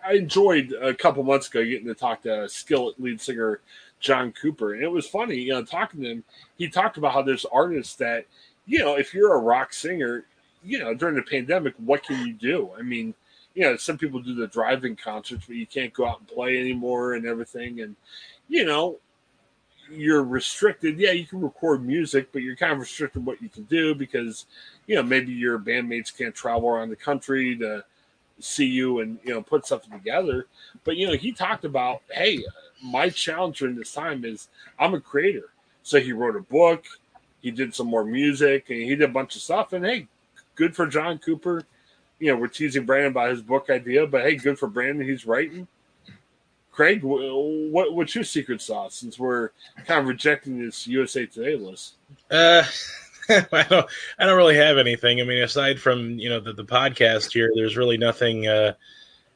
I enjoyed a couple months ago getting to talk to Skillet lead singer John Cooper, and it was funny, you know, talking to him. He talked about how there's artists that, you know, if you're a rock singer, you know, during the pandemic, what can you do? I mean, you know, some people do the drive-in concerts, but you can't go out and play anymore and everything, and you know, you're restricted. Yeah, you can record music, but you're kind of restricted what you can do because, you know, maybe your bandmates can't travel around the country to see you and, you know, put something together. But, you know, he talked about, hey, my challenge during this time is I'm a creator. So he wrote a book, he did some more music, and he did a bunch of stuff. And, hey, good for John Cooper. You know, we're teasing Brandon about his book idea, but, hey, good for Brandon. He's writing. Craig, what's your secret sauce since we're kind of rejecting this USA Today list? I don't really have anything. I mean, aside from, you know, the podcast here, there's really nothing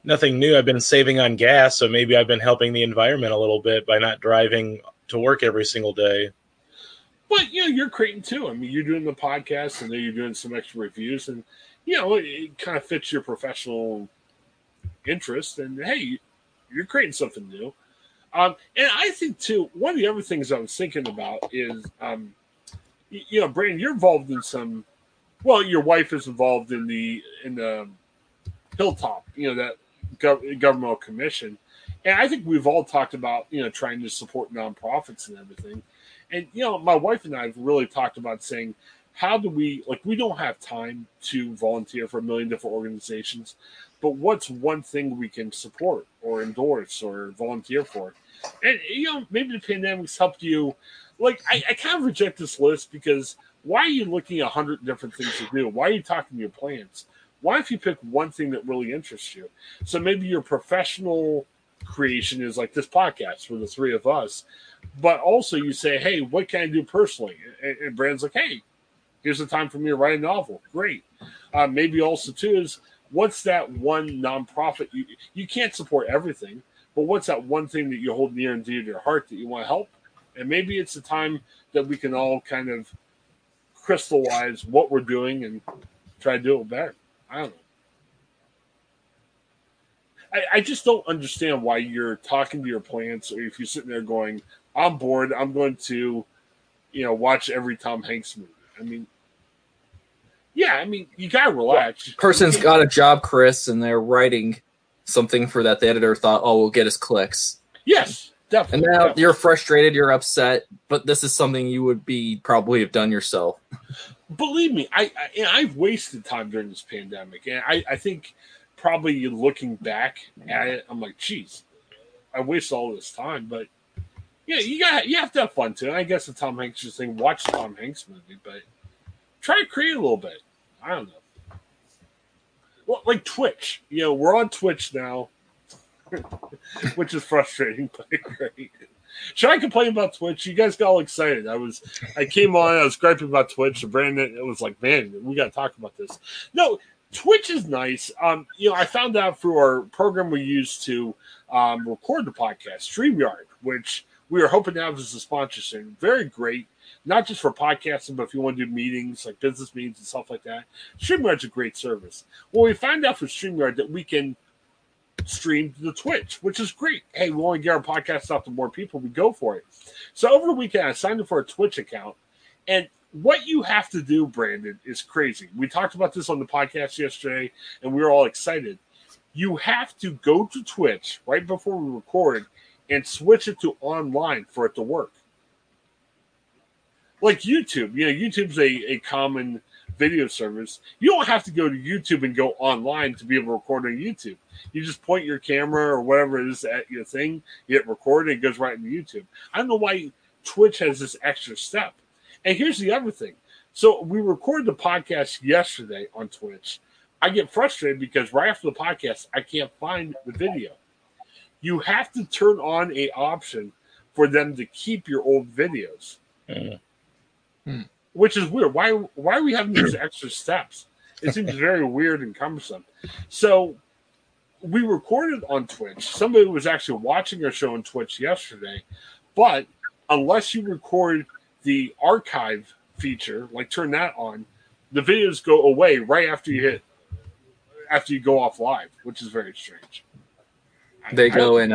new. I've been saving on gas, so maybe I've been helping the environment a little bit by not driving to work every single day. But, you know, you're creating too. I mean, you're doing the podcast, and then you're doing some extra reviews, and, you know, it kind of fits your professional interest. And, hey, you're creating something new. And I think, too, one of the other things I was thinking about is, you know, Brandon, you're involved in some – well, your wife is involved in the Hilltop, you know, that governmental commission. And I think we've all talked about, you know, trying to support nonprofits and everything. And, you know, my wife and I have really talked about saying, how do we – like, we don't have time to volunteer for a million different organizations, but what's one thing we can support or endorse or volunteer for? And, you know, maybe the pandemic's helped you. Like, I kind of reject this list because why are you looking at 100 different things to do? Why are you talking to your plants? Why if you pick one thing that really interests you? So maybe your professional creation is like this podcast for the three of us, but also you say, hey, what can I do personally? And Brand's like, hey, here's the time for me to write a novel. Great. Maybe also, too, is what's that one nonprofit? You can't support everything, but what's that one thing that you hold near and dear to your heart that you want to help? And maybe it's a time that we can all kind of crystallize what we're doing and try to do it better. I don't know. I just don't understand why you're talking to your plants or if you're sitting there going, I'm bored, I'm going to, you know, watch every Tom Hanks movie. I mean, yeah, I mean, you got to relax. Well, person's got a job, Chris, and they're writing something for that the editor thought, oh, we'll get us clicks. Yes. Definitely. And now you're frustrated, you're upset, but this is something you would be probably have done yourself. Believe me, I've wasted time during this pandemic, and I think probably looking back at it, I'm like, geez, I wasted all this time. But yeah, you have to have fun too. And I guess the Tom Hanks thing, watch the Tom Hanks movie, but try to create a little bit. I don't know. Well, like Twitch, you know, we're on Twitch now. Which is frustrating, but great. Should I complain about Twitch? You guys got all excited. I came on, I was griping about Twitch, and Brandon, it was like, man, we got to talk about this. No, Twitch is nice. You know, I found out through our program we used to record the podcast, StreamYard, which we were hoping to have as a sponsor soon. Very great, not just for podcasting, but if you want to do meetings, like business meetings and stuff like that. StreamYard's a great service. Well, we found out from StreamYard that we can stream to the Twitch, which is great. Hey, we want to get our podcast out to more people. We go for it. So over the weekend, I signed up for a Twitch account. And what you have to do, Brandon, is crazy. We talked about this on the podcast yesterday, and we were all excited. You have to go to Twitch right before we record and switch it to online for it to work. Like YouTube. You know, YouTube's a common video service. You don't have to go to YouTube and go online to be able to record on YouTube. You just point your camera or whatever it is at your thing, you hit record, and it goes right into YouTube. I don't know why Twitch has this extra step. And here's the other thing. So we recorded the podcast yesterday on Twitch. I get frustrated because right after the podcast, I can't find the video. You have to turn on an option for them to keep your old videos. Which is weird. Why are we having these extra steps? It seems very weird and cumbersome. So we recorded on Twitch. Somebody was actually watching our show on Twitch yesterday, but unless you record the archive feature, like turn that on, the videos go away right after you go off live, which is very strange. They go in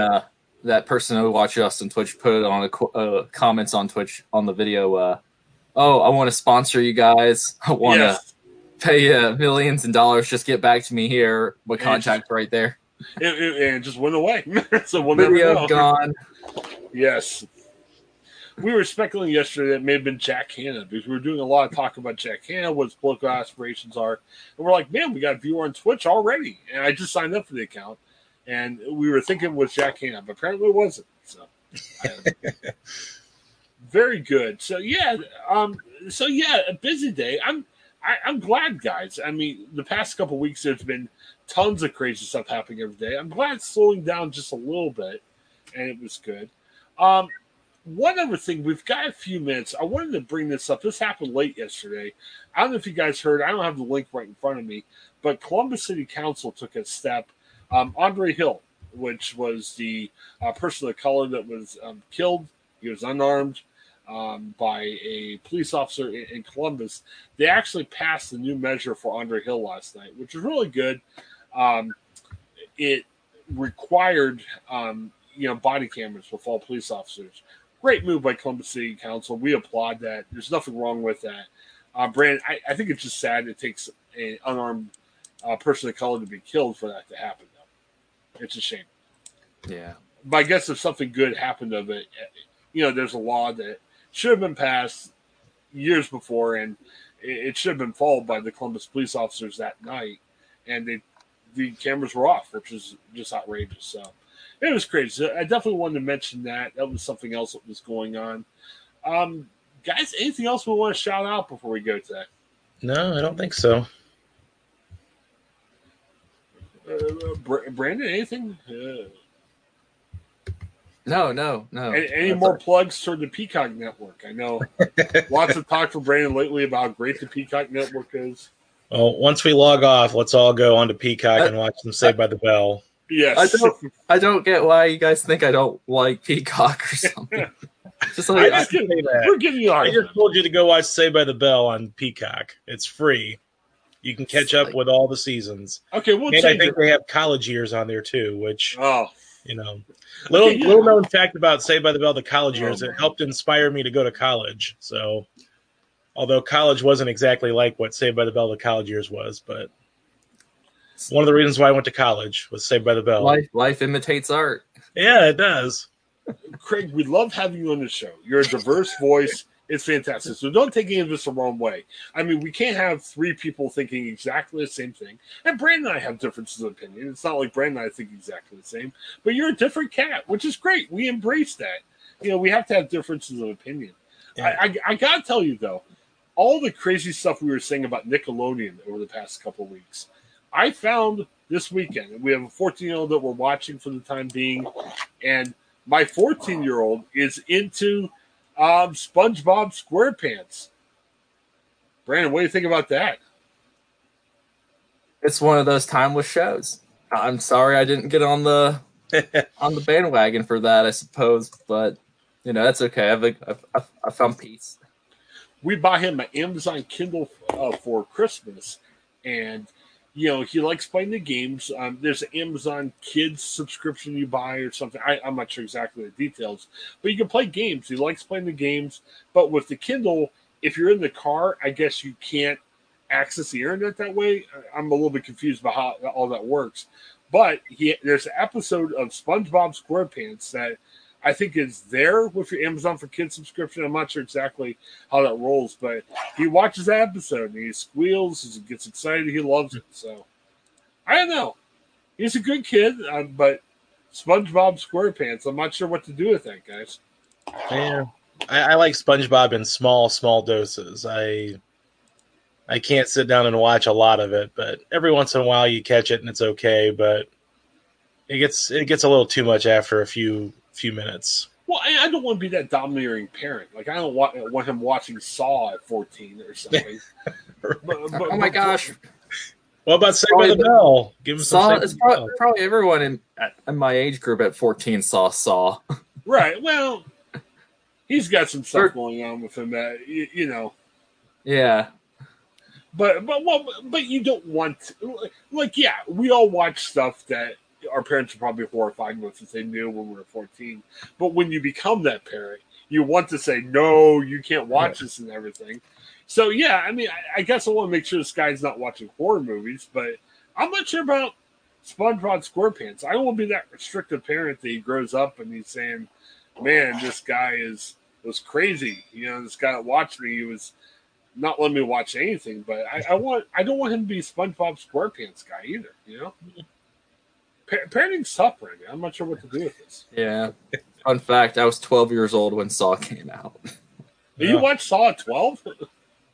that person who watched us on Twitch put it on a comments on Twitch on the video. Oh, I want to sponsor you guys. I want to pay millions in dollars. Just get back to me here. What contact right there? It just went away. So we'll video gone. Yes. We were speculating yesterday that it may have been Jack Hanna because we were doing a lot of talk about Jack Hanna, what his political aspirations are. And we're like, man, we got a viewer on Twitch already. And I just signed up for the account. And we were thinking it was Jack Hanna, but apparently it wasn't. So, very good. So, yeah. A busy day. I'm glad, guys. I mean, the past couple weeks, there's been tons of crazy stuff happening every day. I'm glad it's slowing down just a little bit, and it was good. One other thing, we've got a few minutes. I wanted to bring this up. This happened late yesterday. I don't know if you guys heard. I don't have the link right in front of me, but Columbus City Council took a step. Andre Hill, which was the person of color that was killed. He was unarmed by a police officer in Columbus. They actually passed a new measure for Andre Hill last night, which was really good. It required body cameras with all police officers. Great move by Columbus City Council. We applaud that. There's nothing wrong with that. Brandon, I think it's just sad it takes an unarmed person of color to be killed for that to happen, though. It's a shame. Yeah. But I guess if something good happened of it, there's a law that should have been passed years before, and it should have been followed by the Columbus police officers that night, and the cameras were off, which is just outrageous. So it was crazy. I definitely wanted to mention that. That was something else that was going on. Guys, anything else we want to shout out before we go today? No, I don't think so. Brandon, anything? No. Any more plugs for the Peacock Network? I know lots of talk from Brandon lately about how great the Peacock Network is. Well, once we log off, let's all go on to Peacock and watch them Saved by the Bell. Yes. I don't get why you guys think I don't like Peacock or something. We're giving you I just told you to go watch Saved by the Bell on Peacock. It's free. You can catch up with all the seasons. Okay, I think they have college years on there too, which little known fact about Saved by the Bell, the college years, it helped inspire me to go to college. So, although college wasn't exactly like what Saved by the Bell the college years was, but one of the reasons why I went to college was Saved by the Bell. Life imitates art. Yeah, it does. Craig, we love having you on the show. You're a diverse voice. It's fantastic. So don't take any of this the wrong way. I mean, we can't have three people thinking exactly the same thing. And Brandon and I have differences of opinion. It's not like Brandon and I think exactly the same. But you're a different cat, which is great. We embrace that. We have to have differences of opinion. Yeah. I got to tell you, though, all the crazy stuff we were saying about Nickelodeon over the past couple of weeks, I found this weekend. We have a 14-year-old that we're watching for the time being. And my 14-year-old is into SpongeBob SquarePants. Brandon, what do you think about that? It's one of those timeless shows. I'm sorry I didn't get on the bandwagon for that, I suppose, but that's okay. I found peace. We bought him an Amazon Kindle for Christmas, and he likes playing the games. There's an Amazon Kids subscription you buy or something. I'm not sure exactly the details. But you can play games. He likes playing the games. But with the Kindle, if you're in the car, I guess you can't access the internet that way. I'm a little bit confused about how all that works. But there's an episode of SpongeBob SquarePants that I think is there with your Amazon for Kids subscription. I'm not sure exactly how that rolls, but he watches that episode and he squeals, he gets excited, he loves it. So I don't know. He's a good kid, but SpongeBob SquarePants, I'm not sure what to do with that, guys. Yeah, I like SpongeBob in small doses. I can't sit down and watch a lot of it, but every once in a while you catch it and it's okay, but it gets a little too much after a few minutes. Well, I don't want to be that domineering parent. Like, I don't want him watching Saw at 14 or something. but, oh my gosh! What about Saved by the Bell? Give him Saw. It's probably everyone in my age group at 14 saw. Right. Well, he's got some stuff going on with him that you know. Yeah. But you don't want yeah, we all watch stuff that our parents are probably horrified with that they knew when we were 14. But when you become that parent, you want to say, no, you can't watch this and everything. So, yeah, I mean, I guess I want to make sure this guy's not watching horror movies, but I'm not sure about SpongeBob SquarePants. I don't want to be that restrictive parent that he grows up and he's saying, man, this guy was crazy. You know, this guy that watched me, he was not letting me watch anything. But I don't want him to be SpongeBob SquarePants guy either, you know? Parenting's tough right now. I'm not sure what to do with this. Yeah. Fun fact, I was 12 years old when Saw came out. Did you watch Saw at 12?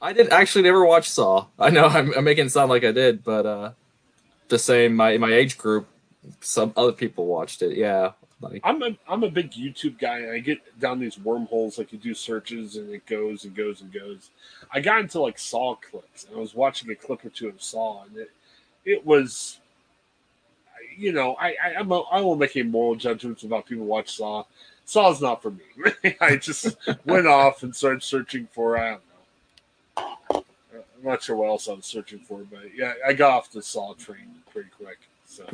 I did actually never watch Saw. I know I'm making it sound like I did, but the same my age group, some other people watched it. Yeah. Like, I'm a big YouTube guy, and I get down these wormholes, like you do searches, and it goes and goes and goes. I got into like Saw clips, and I was watching a clip or two of Saw, and it was, you know, I won't make any moral judgments about people who watch Saw. Saw's not for me. I just went off and started searching for, I don't know, I'm not sure what else I was searching for, but yeah, I got off the Saw train pretty quick. So.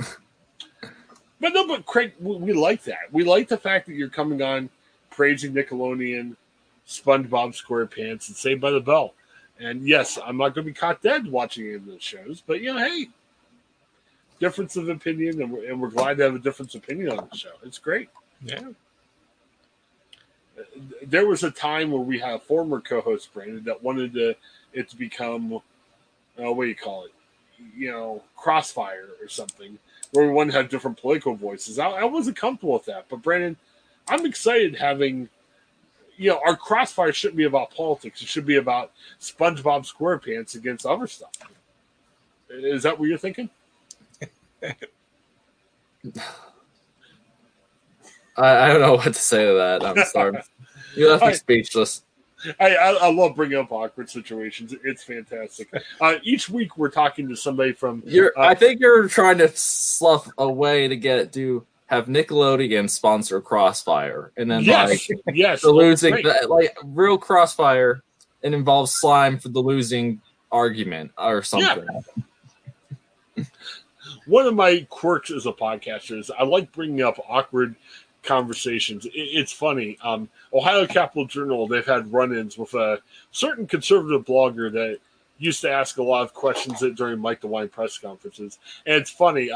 But no, but Craig, we like that. We like the fact that you're coming on praising Nickelodeon, SpongeBob SquarePants, and Saved by the Bell. And yes, I'm not going to be caught dead watching any of those shows, but you know, hey, difference of opinion, and we're glad to have a difference of opinion on the show. It's great. Yeah. There was a time where we had a former co-host, Brandon, that wanted it to become, what do you call it? You know, Crossfire or something, where we want to have different political voices. I wasn't comfortable with that. But, Brandon, I'm excited having, you know, our Crossfire shouldn't be about politics. It should be about SpongeBob SquarePants against other stuff. Is that what you're thinking? I don't know what to say to that. I'm sorry. You left me speechless. I love bringing up awkward situations. It's fantastic. Each week we're talking to somebody from... I think you're trying to slough a way to get to have Nickelodeon sponsor Crossfire. And then the losing... real Crossfire and involves slime for the losing argument or something. Yeah. One of my quirks as a podcaster is I like bringing up awkward conversations. It's funny. Ohio Capitol Journal, they've had run-ins with a certain conservative blogger that used to ask a lot of questions during Mike DeWine press conferences. And it's funny.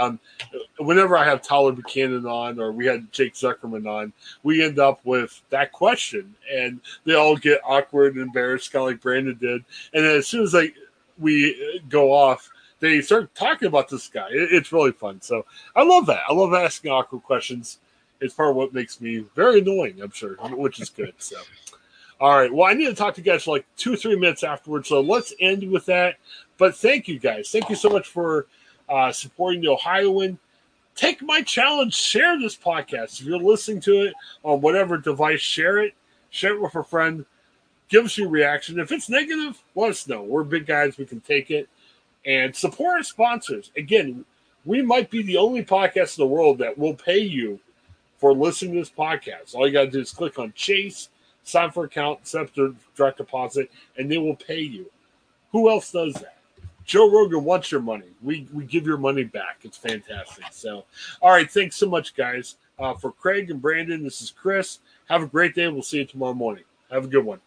Whenever I have Tyler Buchanan on or we had Jake Zuckerman on, we end up with that question. And they all get awkward and embarrassed, kind of like Brandon did. And then as soon as we go off, they start talking about this guy. It's really fun. So I love that. I love asking awkward questions. It's part of what makes me very annoying, I'm sure, which is good. So, all right. Well, I need to talk to you guys for like 2-3 minutes afterwards. So let's end with that. But thank you guys. Thank you so much for supporting the Ohioan. Take my challenge. Share this podcast. If you're listening to it on whatever device, share it. Share it with a friend. Give us your reaction. If it's negative, let us know. We're big guys. We can take it. And support our sponsors. Again, we might be the only podcast in the world that will pay you for listening to this podcast. All you got to do is click on Chase, sign for account, set up their direct deposit, and they will pay you. Who else does that? Joe Rogan wants your money. We give your money back. It's fantastic. So, all right, thanks so much, guys. For Craig and Brandon, this is Chris. Have a great day. We'll see you tomorrow morning. Have a good one.